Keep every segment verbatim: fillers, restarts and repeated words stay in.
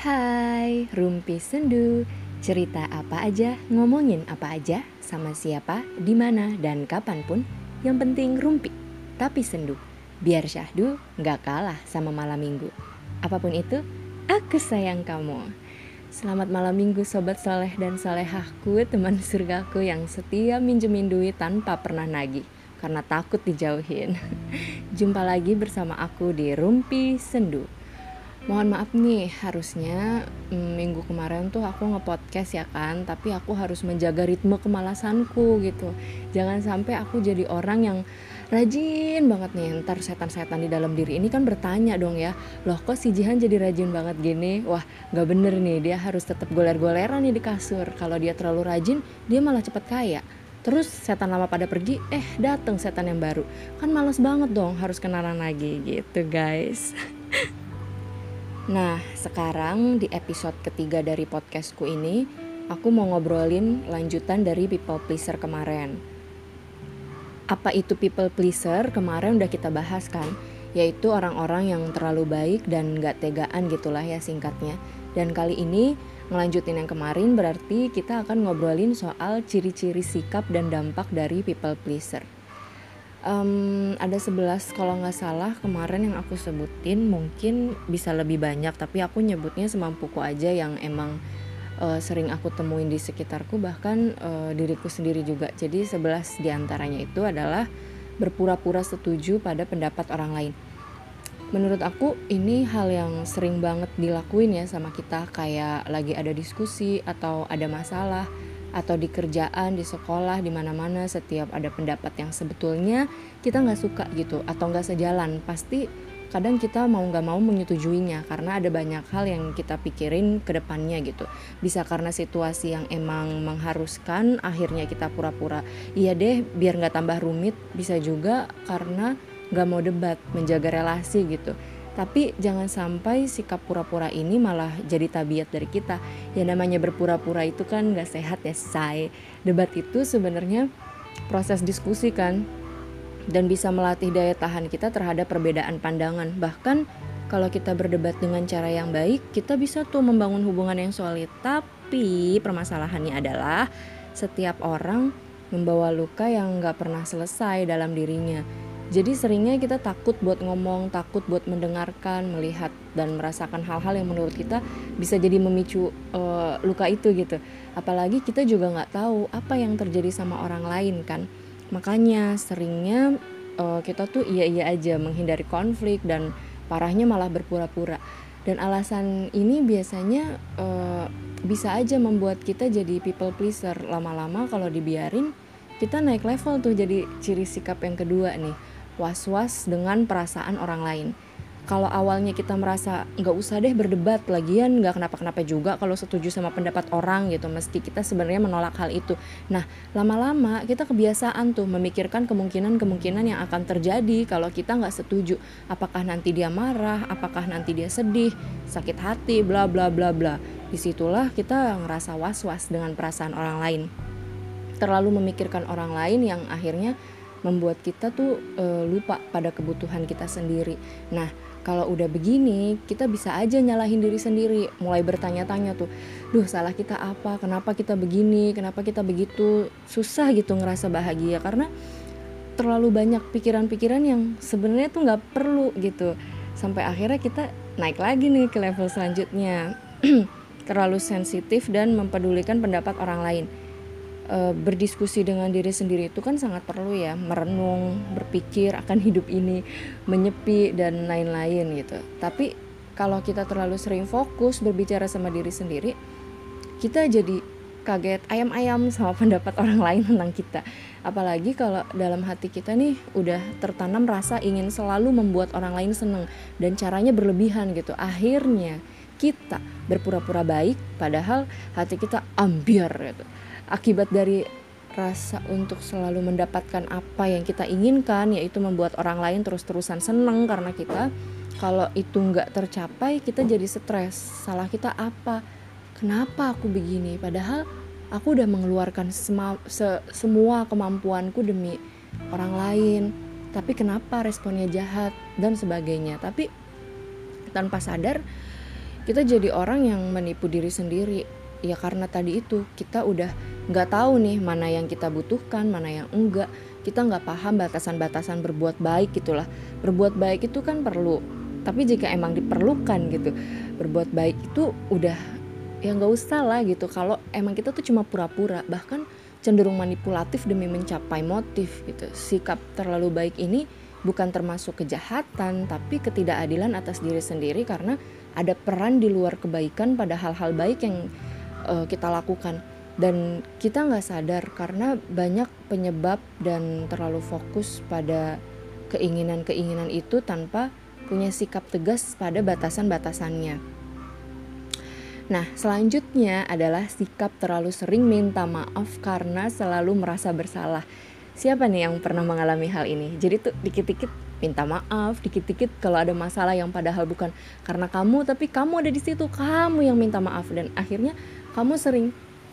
Hai, Rumpi Sendu. Cerita apa aja, ngomongin apa aja, sama siapa, di mana dan kapanpun. Yang penting rumpi, tapi sendu. Biar syahdu nggak kalah sama malam minggu. Apapun itu, aku sayang kamu. Selamat malam minggu sobat soleh dan solehahku, teman surgaku yang setia minjemin duit tanpa pernah nagih karena takut dijauhin. Jumpa lagi bersama aku di Rumpi Sendu. Mohon maaf nih, harusnya minggu kemarin tuh aku nge-podcast ya kan, tapi aku harus menjaga ritme kemalasanku gitu. Jangan sampai aku jadi orang yang rajin banget nih, ntar setan-setan di dalam diri ini kan bertanya dong ya, loh kok si Jihan jadi rajin banget gini? Wah gak bener nih, dia harus tetap goler-goleran nih di kasur. Kalau dia terlalu rajin, dia malah cepet kaya. Terus setan lama pada pergi, eh dateng setan yang baru. Kan males banget dong, harus kenalan lagi gitu guys. Nah, sekarang di episode ketiga dari podcastku ini, aku mau ngobrolin lanjutan dari people pleaser kemarin. Apa itu people pleaser? Kemarin udah kita bahas kan, yaitu orang-orang yang terlalu baik dan gak tegaan gitulah ya singkatnya. Dan kali ini ngelanjutin yang kemarin, berarti kita akan ngobrolin soal ciri-ciri sikap dan dampak dari people pleaser. Um, ada sebelas kalau gak salah kemarin yang aku sebutin, mungkin bisa lebih banyak, tapi aku nyebutnya semampuku aja yang emang uh, sering aku temuin di sekitarku, bahkan uh, diriku sendiri juga. Jadi sebelas diantaranya itu adalah berpura-pura setuju pada pendapat orang lain. Menurut aku ini hal yang sering banget dilakuin ya sama kita, kayak lagi ada diskusi atau ada masalah, atau di kerjaan, di sekolah, di mana-mana. Setiap ada pendapat yang sebetulnya kita nggak suka gitu atau nggak sejalan, pasti kadang kita mau nggak mau menyetujuinya karena ada banyak hal yang kita pikirin ke depannya gitu. Bisa karena situasi yang emang mengharuskan, akhirnya kita pura-pura iya deh biar nggak tambah rumit. Bisa juga karena nggak mau debat, menjaga relasi gitu. Tapi jangan sampai sikap pura-pura ini malah jadi tabiat dari kita. Ya namanya berpura-pura itu kan gak sehat ya say. Debat itu sebenarnya proses diskusi kan, dan bisa melatih daya tahan kita terhadap perbedaan pandangan. Bahkan kalau kita berdebat dengan cara yang baik, kita bisa tuh membangun hubungan yang solid. Tapi permasalahannya adalah setiap orang membawa luka yang gak pernah selesai dalam dirinya. Jadi seringnya kita takut buat ngomong, takut buat mendengarkan, melihat, dan merasakan hal-hal yang menurut kita bisa jadi memicu uh, luka itu gitu. Apalagi kita juga nggak tahu apa yang terjadi sama orang lain kan. Makanya seringnya uh, kita tuh iya-iya aja, menghindari konflik, dan parahnya malah berpura-pura. Dan alasan ini biasanya uh, bisa aja membuat kita jadi people pleaser. Lama-lama kalau dibiarin, kita naik level tuh jadi ciri sikap yang kedua nih. Was-was dengan perasaan orang lain. Kalau awalnya kita merasa nggak usah deh berdebat, lagian nggak kenapa-kenapa juga kalau setuju sama pendapat orang gitu, meski kita sebenarnya menolak hal itu. Nah, lama-lama kita kebiasaan tuh memikirkan kemungkinan-kemungkinan yang akan terjadi kalau kita nggak setuju. Apakah nanti dia marah, apakah nanti dia sedih, sakit hati, bla bla bla bla. Disitulah kita ngerasa was-was dengan perasaan orang lain. Terlalu memikirkan orang lain yang akhirnya membuat kita tuh e, lupa pada kebutuhan kita sendiri. Nah, kalau udah begini, kita bisa aja nyalahin diri sendiri, mulai bertanya-tanya tuh, duh salah kita apa, kenapa kita begini, kenapa kita begitu. Susah gitu ngerasa bahagia karena terlalu banyak pikiran-pikiran yang sebenarnya tuh nggak perlu gitu. Sampai akhirnya kita naik lagi nih ke level selanjutnya, terlalu sensitif dan mempedulikan pendapat orang lain. Berdiskusi dengan diri sendiri itu kan sangat perlu ya, merenung, berpikir akan hidup ini, menyepi dan lain-lain gitu. Tapi kalau kita terlalu sering fokus berbicara sama diri sendiri, kita jadi kaget ayam-ayam sama pendapat orang lain tentang kita. Apalagi kalau dalam hati kita nih udah tertanam rasa ingin selalu membuat orang lain seneng dan caranya berlebihan gitu. Akhirnya kita berpura-pura baik padahal hati kita ambiar gitu. Akibat dari rasa untuk selalu mendapatkan apa yang kita inginkan, yaitu membuat orang lain terus-terusan seneng karena kita. Kalau itu nggak tercapai, kita jadi stres. Salah kita apa? Kenapa aku begini? Padahal aku udah mengeluarkan sema- se- semua kemampuanku demi orang lain. Tapi kenapa responnya jahat dan sebagainya. Tapi tanpa sadar, kita jadi orang yang menipu diri sendiri. Ya karena tadi itu kita udah nggak tahu nih mana yang kita butuhkan, mana yang enggak. Kita nggak paham batasan-batasan berbuat baik gitulah. Berbuat baik itu kan perlu, tapi jika emang diperlukan gitu, berbuat baik itu udah ya nggak usah lah gitu. Kalau emang kita tuh cuma pura-pura, bahkan cenderung manipulatif demi mencapai motif gitu. Sikap terlalu baik ini bukan termasuk kejahatan, tapi ketidakadilan atas diri sendiri karena ada peran di luar kebaikan pada hal-hal baik yang uh, kita lakukan. Dan kita nggak sadar karena banyak penyebab dan terlalu fokus pada keinginan-keinginan itu tanpa punya sikap tegas pada batasan-batasannya. Nah, selanjutnya adalah sikap terlalu sering minta maaf karena selalu merasa bersalah. Siapa nih yang pernah mengalami hal ini? Jadi tuh dikit-dikit minta maaf, dikit-dikit kalau ada masalah yang padahal bukan karena kamu, tapi kamu ada di situ, kamu yang minta maaf. Dan akhirnya kamu sering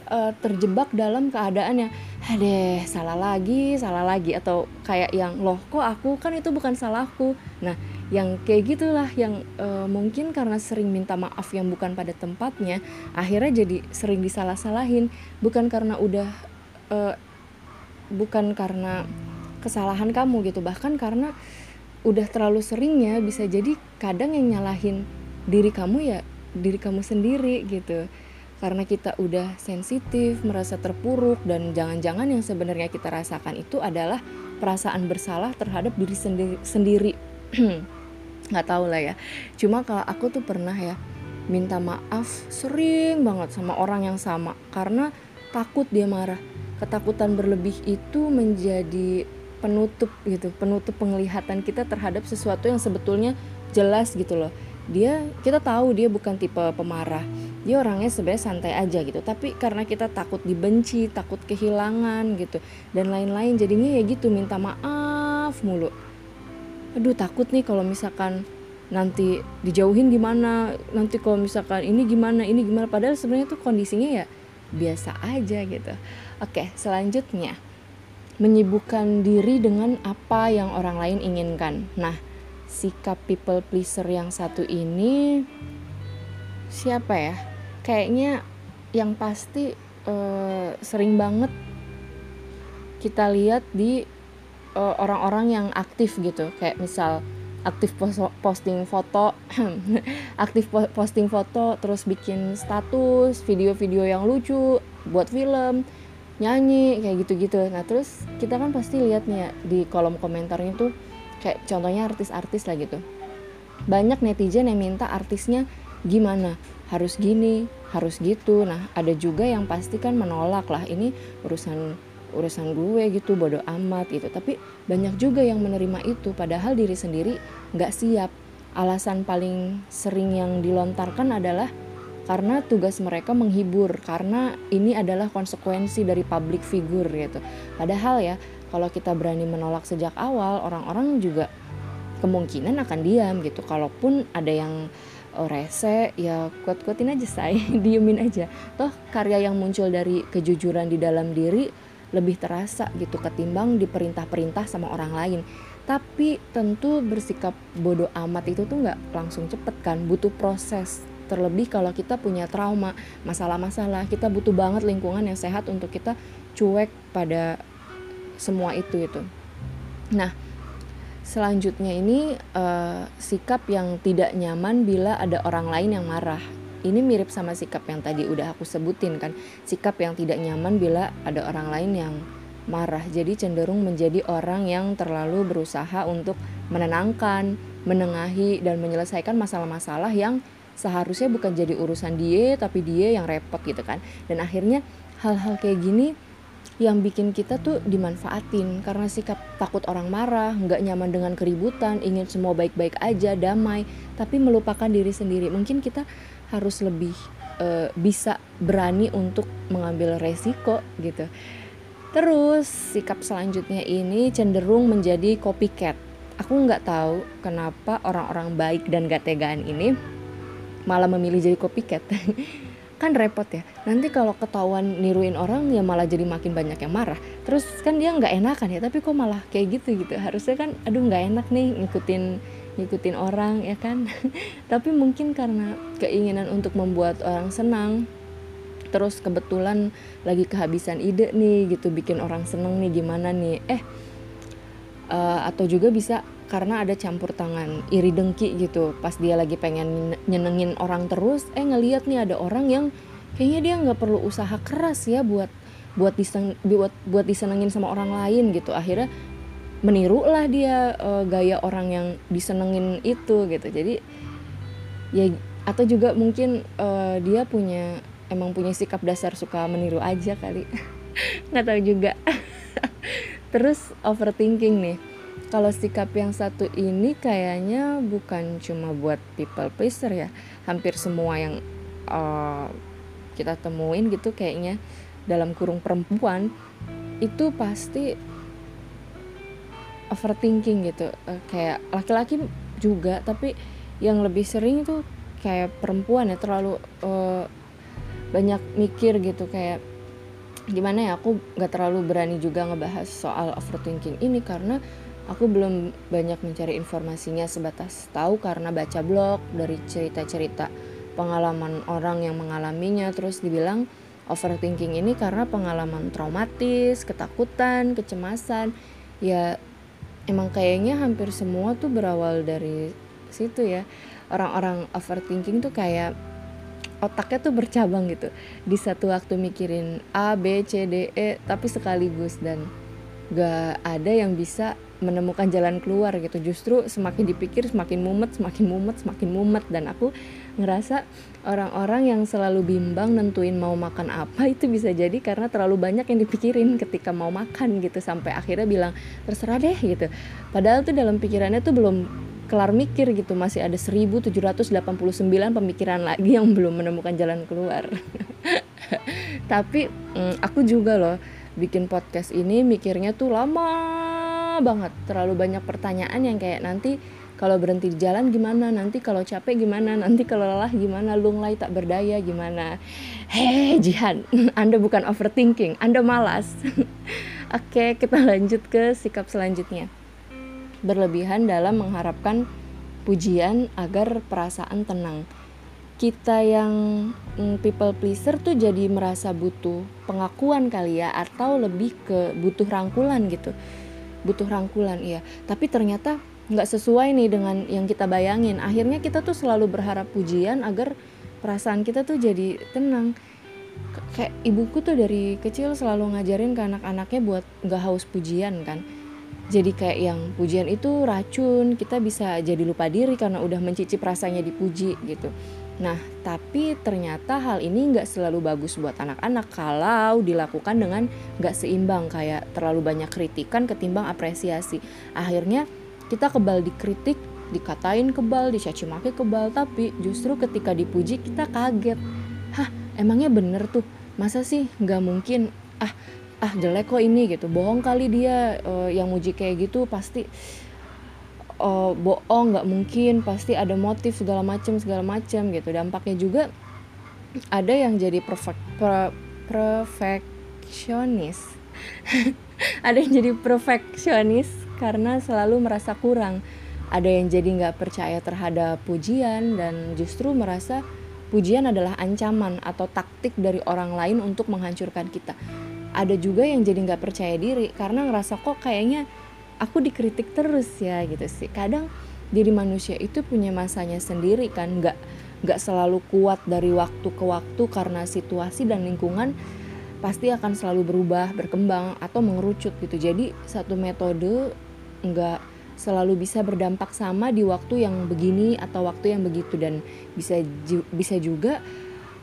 uh, terjebak dalam keadaannya, adeh salah lagi, salah lagi. Atau kayak yang, loh kok aku, kan itu bukan salahku. Nah, yang kayak gitulah, yang uh, mungkin karena sering minta maaf yang bukan pada tempatnya, akhirnya jadi sering disalah-salahin. Bukan karena udah... Uh, bukan karena kesalahan kamu gitu, bahkan karena udah terlalu seringnya bisa jadi kadang yang nyalahin diri kamu ya diri kamu sendiri gitu. Karena kita udah sensitif, merasa terpuruk, dan jangan-jangan yang sebenarnya kita rasakan itu adalah perasaan bersalah terhadap diri sendiri, sendiri. Nggak tahu lah ya, cuma kalau aku tuh pernah ya minta maaf sering banget sama orang yang sama karena takut dia marah. Ketakutan berlebih itu menjadi penutup gitu, penutup penglihatan kita terhadap sesuatu yang sebetulnya jelas gitu loh. Dia, kita tahu dia bukan tipe pemarah, dia orangnya sebenarnya santai aja gitu. Tapi karena kita takut dibenci, takut kehilangan gitu, dan lain-lain, jadinya ya gitu minta maaf mulu. Aduh takut nih kalau misalkan nanti dijauhin gimana, nanti kalau misalkan ini gimana, ini gimana. Padahal sebenarnya tuh kondisinya ya biasa aja gitu. Oke, selanjutnya menyibukkan diri dengan apa yang orang lain inginkan. Nah, sikap people pleaser yang satu ini siapa ya? Kayaknya yang pasti eh, sering banget kita lihat di eh, orang-orang yang aktif gitu. Kayak misal aktif posting foto, aktif posting foto, terus bikin status, video-video yang lucu, buat film, nyanyi, kayak gitu-gitu. Nah terus kita kan pasti lihat nih ya, di kolom komentarnya tuh kayak contohnya artis-artis lah gitu. Banyak netizen yang minta artisnya gimana, harus gini, harus gitu. Nah ada juga yang pasti kan menolak lah, ini urusan urusan gue gitu, bodo amat gitu. Tapi banyak juga yang menerima itu, padahal diri sendiri gak siap. Alasan paling sering yang dilontarkan adalah karena tugas mereka menghibur, karena ini adalah konsekuensi dari public figure gitu. Padahal ya, kalau kita berani menolak sejak awal, orang-orang juga kemungkinan akan diam gitu. Kalaupun ada yang rese, ya kuat-kuatin aja say, diemin aja. Toh karya yang muncul dari kejujuran di dalam diri lebih terasa gitu ketimbang diperintah-perintah sama orang lain. Tapi tentu bersikap bodoh amat itu tuh nggak langsung cepet kan, butuh proses. Terlebih kalau kita punya trauma, masalah-masalah, kita butuh banget lingkungan yang sehat untuk kita cuek pada semua itu itu. Nah, selanjutnya ini uh, sikap yang tidak nyaman bila ada orang lain yang marah. Ini mirip sama sikap yang tadi udah aku sebutin kan, sikap yang tidak nyaman bila ada orang lain yang marah. Jadi cenderung menjadi orang yang terlalu berusaha untuk menenangkan, menengahi, dan menyelesaikan masalah-masalah yang seharusnya bukan jadi urusan dia, tapi dia yang repot gitu kan. Dan akhirnya hal-hal kayak gini yang bikin kita tuh dimanfaatin karena sikap takut orang marah, nggak nyaman dengan keributan, ingin semua baik-baik aja, damai, tapi melupakan diri sendiri. Mungkin kita harus lebih e, bisa berani untuk mengambil resiko gitu. Terus sikap selanjutnya ini cenderung menjadi copycat. Aku nggak tahu kenapa orang-orang baik dan gak tegaan ini malah memilih jadi copycat. Kan repot ya, nanti kalau ketahuan niruin orang ya malah jadi makin banyak yang marah. Terus kan dia nggak enakan ya, tapi kok malah kayak gitu gitu. Harusnya kan aduh nggak enak nih ngikutin ngikutin orang, ya kan. Tapi mungkin karena keinginan untuk membuat orang senang, terus kebetulan lagi kehabisan ide nih gitu, bikin orang seneng nih gimana nih, eh uh, atau juga bisa karena ada campur tangan iri dengki gitu. Pas dia lagi pengen nyenengin orang terus, eh ngelihat nih ada orang yang kayaknya dia nggak perlu usaha keras ya buat buat diseng, buat buat disenengin sama orang lain gitu. Akhirnya menirulah dia uh, gaya orang yang disenengin itu gitu. Jadi ya, atau juga mungkin uh, dia punya emang punya sikap dasar suka meniru aja kali. Nggak tahu juga. Terus overthinking nih. Kalau sikap yang satu ini kayaknya bukan cuma buat people pleaser ya. Hampir semua yang uh, kita temuin gitu kayaknya dalam kurung perempuan itu pasti overthinking gitu. Uh, kayak laki-laki juga, tapi yang lebih sering itu kayak perempuan ya, terlalu uh, banyak mikir gitu. Kayak gimana ya, aku nggak terlalu berani juga ngebahas soal overthinking ini karena aku belum banyak mencari informasinya, sebatas tahu karena baca blog dari cerita-cerita pengalaman orang yang mengalaminya. Terus dibilang overthinking ini karena pengalaman traumatis, ketakutan, kecemasan. Ya emang kayaknya hampir semua tuh berawal dari situ ya. Orang-orang overthinking tuh kayak otaknya tuh bercabang gitu. Di satu waktu mikirin A, B, C, D, E, tapi sekaligus, dan gak ada yang bisa menemukan jalan keluar gitu. Justru semakin dipikir semakin mumet, semakin mumet, semakin mumet. Dan aku ngerasa orang-orang yang selalu bimbang nentuin mau makan apa itu bisa jadi karena terlalu banyak yang dipikirin ketika mau makan gitu, sampai akhirnya bilang terserah deh gitu. Padahal tuh dalam pikirannya tuh belum kelar mikir gitu, masih ada seribu tujuh ratus delapan puluh sembilan pemikiran lagi yang belum menemukan jalan keluar. Tapi aku juga loh bikin podcast ini mikirnya tuh lama banget, terlalu banyak pertanyaan yang kayak nanti kalau berhenti di jalan gimana, nanti kalau capek gimana, nanti kalau lelah gimana, lunglai tak berdaya gimana. Hei Jihan, Anda bukan overthinking, Anda malas. Oke, kita lanjut ke sikap selanjutnya. Berlebihan dalam mengharapkan pujian agar perasaan tenang. Kita yang mm, people pleaser tuh jadi merasa butuh pengakuan kali ya, atau lebih ke butuh rangkulan gitu. Butuh rangkulan, iya. Tapi ternyata nggak sesuai nih dengan yang kita bayangin. Akhirnya kita tuh selalu berharap pujian agar perasaan kita tuh jadi tenang. Kayak ibuku tuh dari kecil selalu ngajarin ke anak-anaknya buat nggak haus pujian kan. Jadi kayak yang pujian itu racun, kita bisa jadi lupa diri karena udah mencicip rasanya dipuji gitu. Nah, tapi ternyata hal ini nggak selalu bagus buat anak-anak kalau dilakukan dengan nggak seimbang, kayak terlalu banyak kritikan ketimbang apresiasi. Akhirnya kita kebal dikritik, dikatain kebal, dicaci maki kebal, tapi justru ketika dipuji kita kaget. Hah, emangnya bener tuh? Masa sih nggak mungkin? Ah, ah jelek kok ini gitu. Bohong kali dia, e, yang muji kayak gitu pasti. Oh, bohong, nggak mungkin, pasti ada motif segala macam segala macam gitu. Dampaknya juga ada yang jadi perfect, per, perfeksionis. Ada yang jadi perfeksionis karena selalu merasa kurang. Ada yang jadi nggak percaya terhadap pujian dan justru merasa pujian adalah ancaman atau taktik dari orang lain untuk menghancurkan kita. Ada juga yang jadi nggak percaya diri karena ngerasa kok kayaknya aku dikritik terus ya gitu sih. Kadang diri manusia itu punya masanya sendiri kan, nggak nggak selalu kuat dari waktu ke waktu karena situasi dan lingkungan pasti akan selalu berubah, berkembang atau mengerucut gitu. Jadi satu metode nggak selalu bisa berdampak sama di waktu yang begini atau waktu yang begitu, dan bisa ju- bisa juga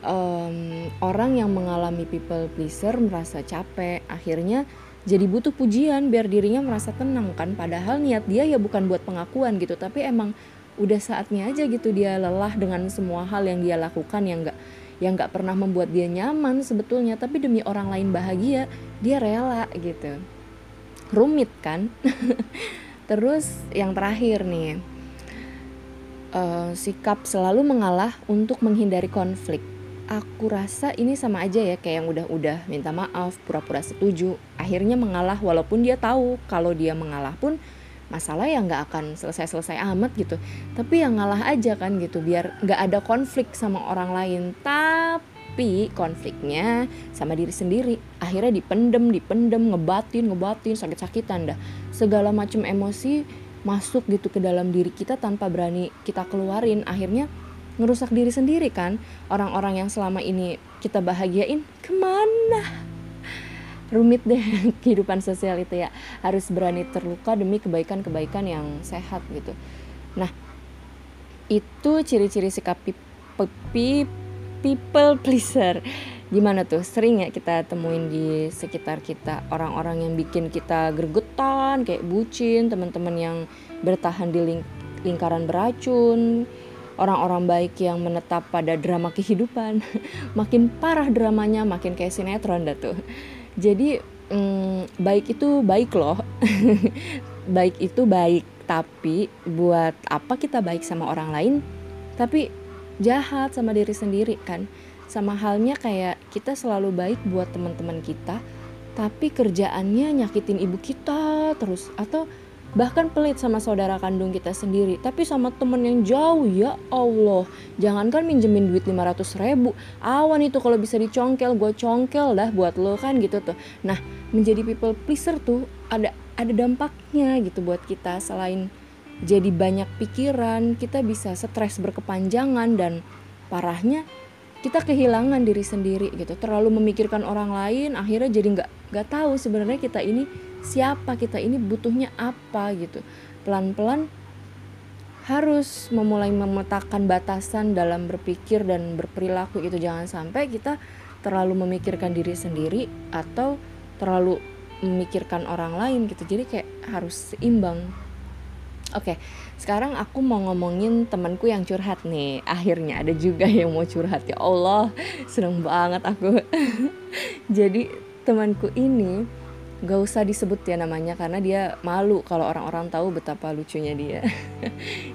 um, orang yang mengalami people pleaser merasa capek, akhirnya jadi butuh pujian biar dirinya merasa tenang kan. Padahal niat dia ya bukan buat pengakuan gitu, tapi emang udah saatnya aja gitu. Dia lelah dengan semua hal yang dia lakukan yang gak, yang gak pernah membuat dia nyaman sebetulnya, tapi demi orang lain bahagia dia rela gitu. Rumit kan. Terus yang terakhir nih, uh, sikap selalu mengalah untuk menghindari konflik. Aku rasa ini sama aja ya kayak yang udah-udah minta maaf, pura-pura setuju, akhirnya mengalah walaupun dia tahu kalau dia mengalah pun masalah yang nggak akan selesai-selesai amat gitu, tapi yang ngalah aja kan gitu, biar nggak ada konflik sama orang lain, tapi konfliknya sama diri sendiri. Akhirnya dipendem, dipendem, ngebatin, ngebatin, sakit-sakitan dah, segala macam emosi masuk gitu ke dalam diri kita tanpa berani kita keluarin, akhirnya ngerusak diri sendiri kan. Orang-orang yang selama ini kita bahagiain kemana? Rumit deh kehidupan sosial itu ya. Harus berani terluka demi kebaikan-kebaikan yang sehat gitu. Nah, itu ciri-ciri sikap pip- people pleaser. Gimana tuh? Sering ya kita temuin di sekitar kita, orang-orang yang bikin kita gregetan, kayak bucin, teman-teman yang bertahan di ling- lingkaran beracun, orang-orang baik yang menetap pada drama kehidupan. Makin parah dramanya, makin kayak sinetron dah tuh. Jadi hmm, baik itu baik loh. Baik itu baik, tapi buat apa kita baik sama orang lain tapi jahat sama diri sendiri kan? Sama halnya kayak kita selalu baik buat teman-teman kita tapi kerjaannya nyakitin ibu kita terus, atau bahkan pelit sama saudara kandung kita sendiri, tapi sama temen yang jauh, ya Allah, jangankan minjemin duit lima ratus ribu, awan itu kalau bisa dicongkel, gue congkel dah buat lo kan gitu tuh. Nah, menjadi people pleaser tuh ada ada dampaknya gitu buat kita. Selain jadi banyak pikiran, kita bisa stres berkepanjangan, dan parahnya kita kehilangan diri sendiri gitu. Terlalu memikirkan orang lain, akhirnya jadi nggak nggak tahu sebenarnya kita ini siapa, kita ini butuhnya apa gitu. Pelan-pelan harus memulai memetakan batasan dalam berpikir dan berperilaku gitu. Jangan sampai kita terlalu memikirkan diri sendiri atau terlalu memikirkan orang lain gitu. Jadi kayak harus seimbang. Oke, sekarang aku mau ngomongin temanku yang curhat nih. Akhirnya ada juga yang mau curhat, ya Allah, seneng banget aku. Jadi temanku ini gak usah disebut ya namanya, karena dia malu kalau orang-orang tahu betapa lucunya dia.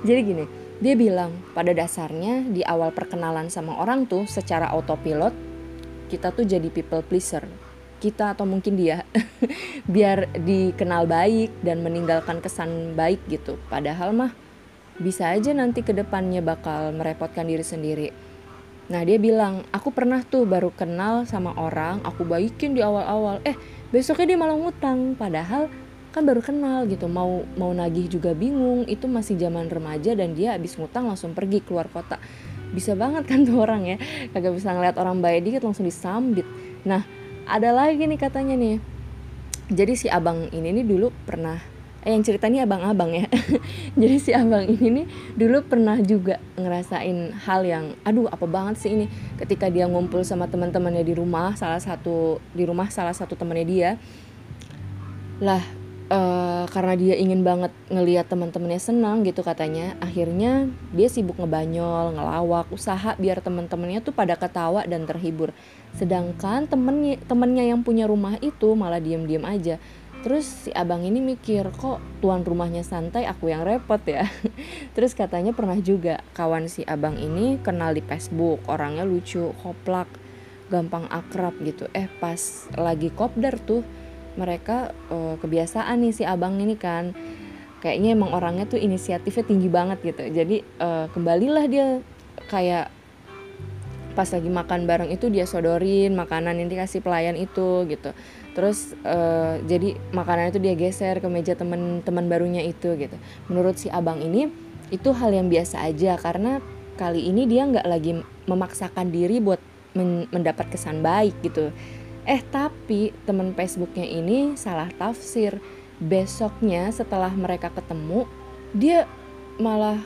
Jadi gini, dia bilang pada dasarnya di awal perkenalan sama orang tuh secara autopilot kita tuh jadi people pleaser, kita atau mungkin dia, biar dikenal baik dan meninggalkan kesan baik gitu. Padahal mah bisa aja nanti kedepannya bakal merepotkan diri sendiri. Nah, dia bilang, aku pernah tuh baru kenal sama orang, aku baikin di awal-awal, eh besoknya dia malah ngutang. Padahal kan baru kenal gitu, mau mau nagih juga bingung, itu masih zaman remaja, dan dia abis ngutang langsung pergi keluar kota. Bisa banget kan tuh orang ya, kagak bisa ngeliat orang baik dikit langsung disambit. Nah, ada lagi nih katanya nih, jadi si abang ini nih dulu pernah, eh yang cerita nih abang-abang ya. Jadi si abang ini nih dulu pernah juga ngerasain hal yang aduh apa banget sih ini. Ketika dia ngumpul sama teman-temannya di rumah salah satu di rumah salah satu temannya dia lah, e, karena dia ingin banget ngelihat teman-temannya senang gitu katanya, akhirnya dia sibuk ngebanyol, ngelawak, usaha biar teman-temannya tuh pada ketawa dan terhibur, sedangkan temennya temennya yang punya rumah itu malah diem-diem aja. Terus si abang ini mikir, kok tuan rumahnya santai, aku yang repot ya. Terus katanya pernah juga kawan si abang ini kenal di Facebook, orangnya lucu, koplak, gampang akrab gitu. Eh pas lagi kopdar tuh mereka eh, kebiasaan nih si abang ini kan, kayaknya emang orangnya tuh inisiatifnya tinggi banget gitu. Jadi eh, kembalilah dia kayak pas lagi makan bareng itu dia sodorin makanan yang dikasih pelayan itu gitu. Terus uh, jadi makanan itu dia geser ke meja teman-teman barunya itu gitu. Menurut si abang ini itu hal yang biasa aja, karena kali ini dia nggak lagi memaksakan diri buat men- mendapat kesan baik gitu. Eh tapi teman Facebooknya ini salah tafsir. Besoknya setelah mereka ketemu dia malah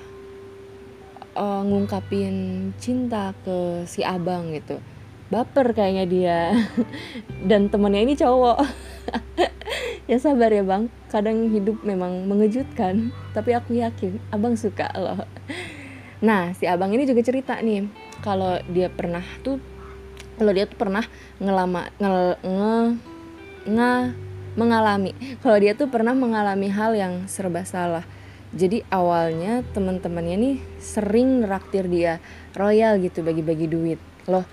uh, ngungkapin cinta ke si abang gitu. Baper kayaknya dia. Dan temennya ini cowok. Ya sabar ya bang, kadang hidup memang mengejutkan, tapi aku yakin abang suka loh. Nah si abang ini juga cerita nih, kalau dia pernah tuh kalau dia tuh pernah ngelama ngel, nge, nge, mengalami kalau dia tuh pernah mengalami hal yang serba salah. Jadi awalnya teman-temannya nih sering neraktir dia royal gitu, bagi-bagi duit loh.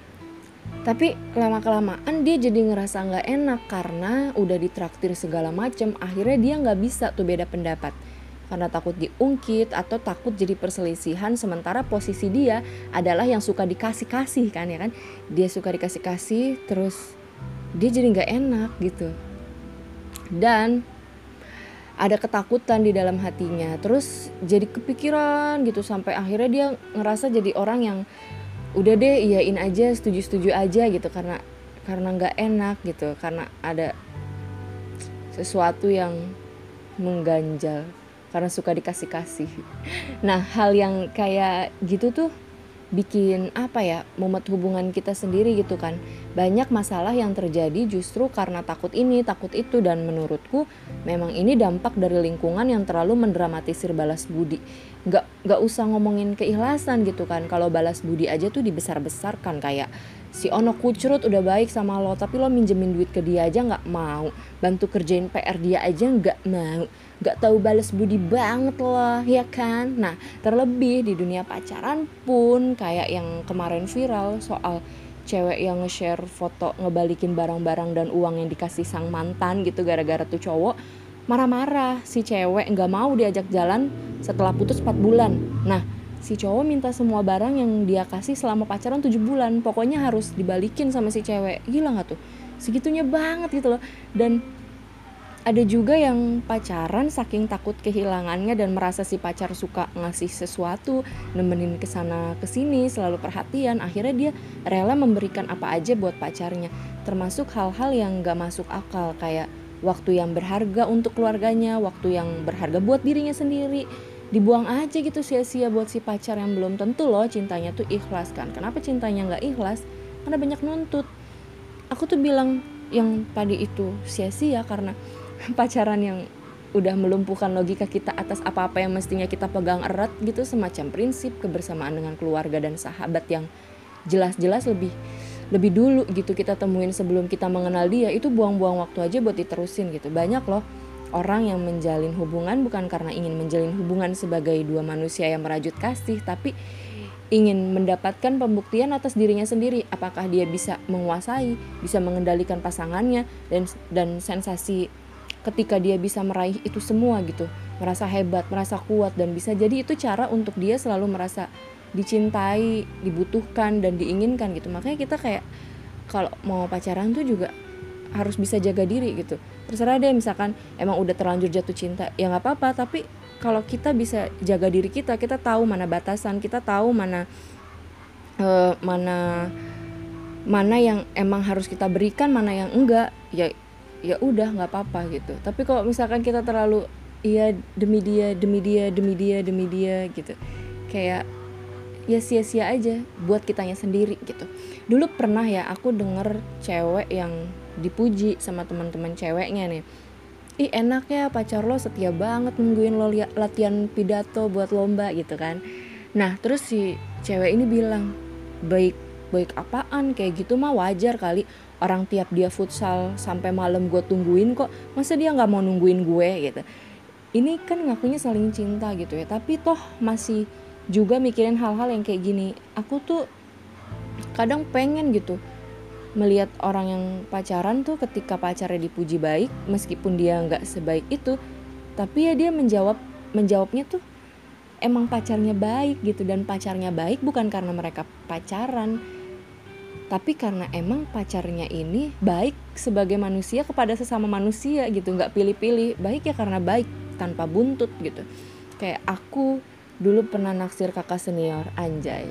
Tapi lama-kelamaan dia jadi ngerasa gak enak karena udah ditraktir segala macem. Akhirnya dia gak bisa tuh beda pendapat. karena takut diungkit atau takut jadi perselisihan, sementara posisi dia adalah yang suka dikasih-kasih kan, ya kan, dia suka dikasih-kasih terus dia jadi nggak enak gitu, dan ada ketakutan di dalam hatinya, terus jadi kepikiran gitu sampai akhirnya dia ngerasa jadi orang yang udah deh iyain aja, setuju-setuju aja gitu, karena karena nggak enak gitu, karena ada sesuatu yang mengganjal, karena suka dikasih-kasih. Nah, hal yang kayak gitu tuh bikin apa ya, mumet hubungan kita sendiri gitu kan. Banyak masalah yang terjadi justru karena takut ini, takut itu, dan menurutku memang ini dampak dari lingkungan yang terlalu mendramatisir balas budi. Nggak, nggak usah ngomongin keikhlasan gitu kan, kalau balas budi aja tuh dibesar-besarkan, kayak si Ono Kucrut udah baik sama lo tapi lo minjemin duit ke dia aja nggak mau, bantu kerjain P R dia aja nggak mau, nggak tahu balas budi banget loh, ya kan? Nah, terlebih di dunia pacaran pun kayak yang kemarin viral soal cewek yang nge-share foto ngebalikin barang-barang dan uang yang dikasih sang mantan gitu, gara-gara tuh cowok marah-marah, si cewek nggak mau diajak jalan setelah putus empat bulan. Nah, si cowok minta semua barang yang dia kasih selama pacaran tujuh bulan, pokoknya harus dibalikin sama si cewek. Gila nggak tuh? Segitunya banget gitu loh. Dan ada juga yang pacaran saking takut kehilangannya dan merasa si pacar suka ngasih sesuatu, nemenin kesana kesini, selalu perhatian, akhirnya dia rela memberikan apa aja buat pacarnya, termasuk hal-hal yang gak masuk akal, kayak waktu yang berharga untuk keluarganya, waktu yang berharga buat dirinya sendiri, dibuang aja gitu sia-sia buat si pacar yang belum tentu loh cintanya tuh ikhlas kan. Kenapa cintanya gak ikhlas? Karena banyak nuntut. Aku tuh bilang yang tadi itu sia-sia karena pacaran yang udah melumpuhkan logika kita atas apa-apa yang mestinya kita pegang erat gitu, semacam prinsip kebersamaan dengan keluarga dan sahabat yang jelas-jelas lebih lebih dulu gitu kita temuin sebelum kita mengenal dia, itu buang-buang waktu aja buat diterusin gitu. Banyak loh orang yang menjalin hubungan bukan karena ingin menjalin hubungan sebagai dua manusia yang merajut kasih, tapi ingin mendapatkan pembuktian atas dirinya sendiri, apakah dia bisa menguasai, bisa mengendalikan pasangannya, dan dan sensasi ketika dia bisa meraih itu semua gitu, merasa hebat, merasa kuat, dan bisa jadi itu cara untuk dia selalu merasa dicintai, dibutuhkan, dan diinginkan gitu. Makanya kita kayak kalau mau pacaran tuh juga harus bisa jaga diri gitu. Terserah deh, misalkan emang udah terlanjur jatuh cinta ya nggak apa-apa, tapi kalau kita bisa jaga diri kita, kita tahu mana batasan, kita tahu mana uh, mana mana yang emang harus kita berikan, mana yang enggak, ya ya udah nggak apa-apa gitu. Tapi kalau misalkan kita terlalu iya demi dia, demi dia, demi dia, demi dia gitu, kayak ya sia-sia aja buat kitanya sendiri gitu. Dulu pernah ya aku denger cewek yang dipuji sama teman-teman ceweknya nih. Ih enak ya pacar lo setia banget nungguin lo latihan pidato buat lomba gitu kan. Nah terus si cewek ini bilang, baik baik apaan, kayak gitu mah wajar kali, orang tiap dia futsal sampai malam gue tungguin kok, masa dia nggak mau nungguin gue gitu. Ini kan ngakunya saling cinta gitu ya, tapi toh masih juga mikirin hal-hal yang kayak gini. Aku tuh kadang pengen gitu melihat orang yang pacaran tuh ketika pacarnya dipuji baik, meskipun dia nggak sebaik itu, tapi ya dia menjawab menjawabnya tuh emang pacarnya baik gitu, dan pacarnya baik bukan karena mereka pacaran, tapi karena emang pacarnya ini baik sebagai manusia kepada sesama manusia gitu, nggak pilih-pilih, baik ya karena baik tanpa buntut gitu. Kayak aku dulu pernah naksir kakak senior, anjay.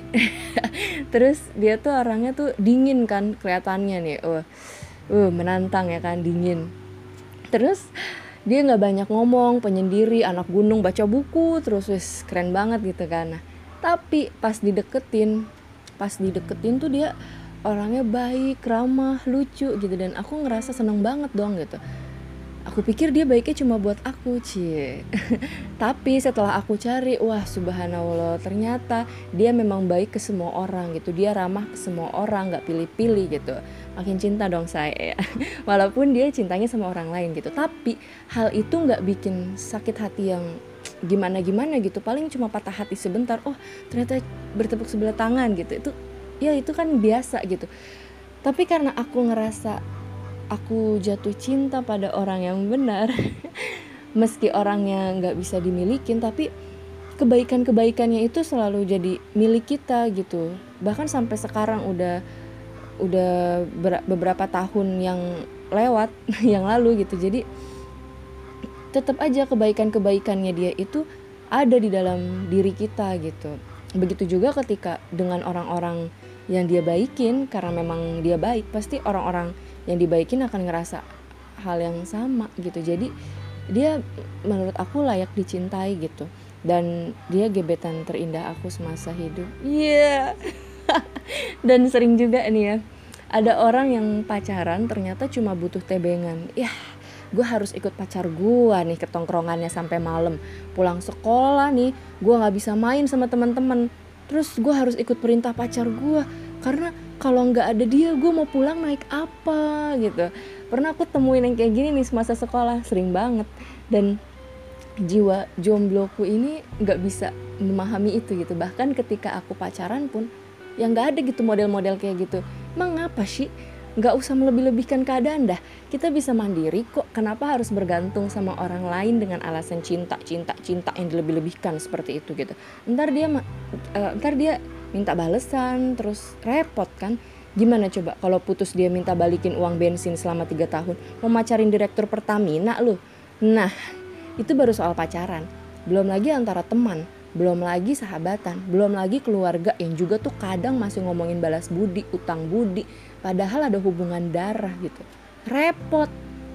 Terus dia tuh orangnya tuh dingin kan kelihatannya nih, uh, uh, menantang ya kan, dingin. Terus dia nggak banyak ngomong, penyendiri, anak gunung, baca buku, terus wis keren banget gitu kan. Nah, tapi pas dideketin, pas dideketin tuh dia orangnya baik, ramah, lucu gitu, dan aku ngerasa seneng banget dong gitu. Aku pikir dia baiknya cuma buat aku, cie. Tapi setelah aku cari, wah subhanallah, ternyata dia memang baik ke semua orang gitu. Dia ramah ke semua orang, gak pilih-pilih gitu. Makin cinta dong saya. Walaupun dia cintanya sama orang lain gitu. Tapi hal itu gak bikin sakit hati yang gimana-gimana gitu. Paling cuma patah hati sebentar. Oh ternyata bertepuk sebelah tangan gitu. Itu, ya itu kan biasa gitu. Tapi karena aku ngerasa aku jatuh cinta pada orang yang benar, meski orangnya nggak bisa dimilikin, tapi kebaikan-kebaikannya itu selalu jadi milik kita gitu. Bahkan sampai sekarang udah udah ber- beberapa tahun yang lewat yang lalu gitu. Jadi tetap aja kebaikan-kebaikannya dia itu ada di dalam diri kita gitu. Begitu juga ketika dengan orang-orang yang dia baikin, karena memang dia baik, pasti orang-orang yang dibaikin akan ngerasa hal yang sama gitu. Jadi dia menurut aku layak dicintai gitu, dan dia gebetan terindah aku semasa hidup. Iya. Yeah. Dan sering juga nih ya, ada orang yang pacaran ternyata cuma butuh tebengan. Yah, gue harus ikut pacar gue nih ke tongkrongannya sampai malam. Pulang sekolah nih, gue nggak bisa main sama teman-teman. Terus gue harus ikut perintah pacar gue, karena kalau nggak ada dia gue mau pulang naik apa gitu. Pernah aku temuin yang kayak gini nih semasa sekolah, sering banget. Dan jiwa jombloku ini nggak bisa memahami itu gitu. Bahkan ketika aku pacaran pun, ya nggak ada gitu model-model kayak gitu. Emang apa sih? Nggak usah melebih-lebihkan keadaan dah. Kita bisa mandiri kok. Kenapa harus bergantung sama orang lain dengan alasan cinta, cinta, cinta yang dilebih-lebihkan seperti itu gitu. Ntar dia, uh, ntar dia minta balesan, terus repot kan? Gimana coba kalau putus dia minta balikin uang bensin selama tiga tahun, mau macarin direktur Pertamina lu. Nah, itu baru soal pacaran. Belum lagi antara teman, belum lagi sahabatan, belum lagi keluarga yang juga tuh kadang masih ngomongin balas budi, utang budi, padahal ada hubungan darah gitu. Repot.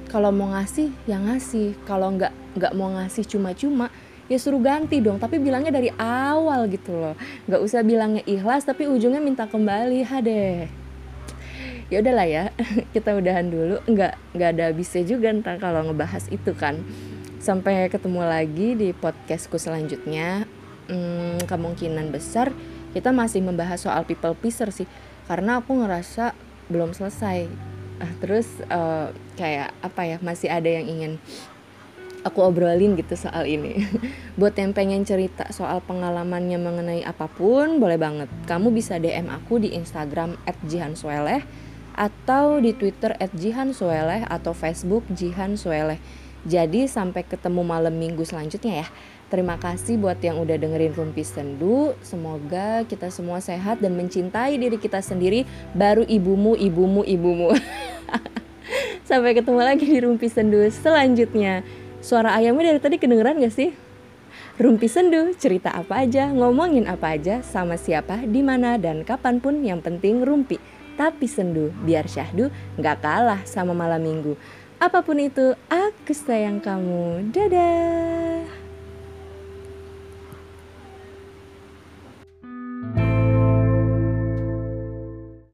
Kalau mau ngasih ya ngasih, kalau enggak enggak mau ngasih cuma-cuma ya suruh ganti dong, tapi bilangnya dari awal gitu loh. Enggak usah bilangnya ikhlas tapi ujungnya minta kembali. Hadeh. Ya udahlah ya, kita udahan dulu. Enggak enggak ada habisnya juga ntar kalau ngebahas itu kan. Sampai ketemu lagi di podcastku selanjutnya. Hmm, kemungkinan besar kita masih membahas soal people pleaser sih, karena aku ngerasa belum selesai. Terus uh, kayak apa ya, masih ada yang ingin aku obrolin gitu soal ini. Buat yang pengen cerita soal pengalamannya mengenai apapun, boleh banget. Kamu bisa D M aku di Instagram at jihan sueleh, atau di Twitter at jihan sueleh, atau Facebook jihan sueleh. Jadi sampai ketemu malam minggu selanjutnya ya. Terima kasih buat yang udah dengerin Rumpi Sendu. Semoga kita semua sehat dan mencintai diri kita sendiri. Baru ibumu, ibumu, ibumu. Sampai ketemu lagi di Rumpi Sendu selanjutnya. Suara ayamnya dari tadi kedengeran gak sih? Rumpi Sendu, cerita apa aja, ngomongin apa aja, sama siapa, di mana dan kapanpun, yang penting rumpi. Tapi sendu, biar syahdu, gak kalah sama malam minggu. Apapun itu, aku sayang kamu. Dadah.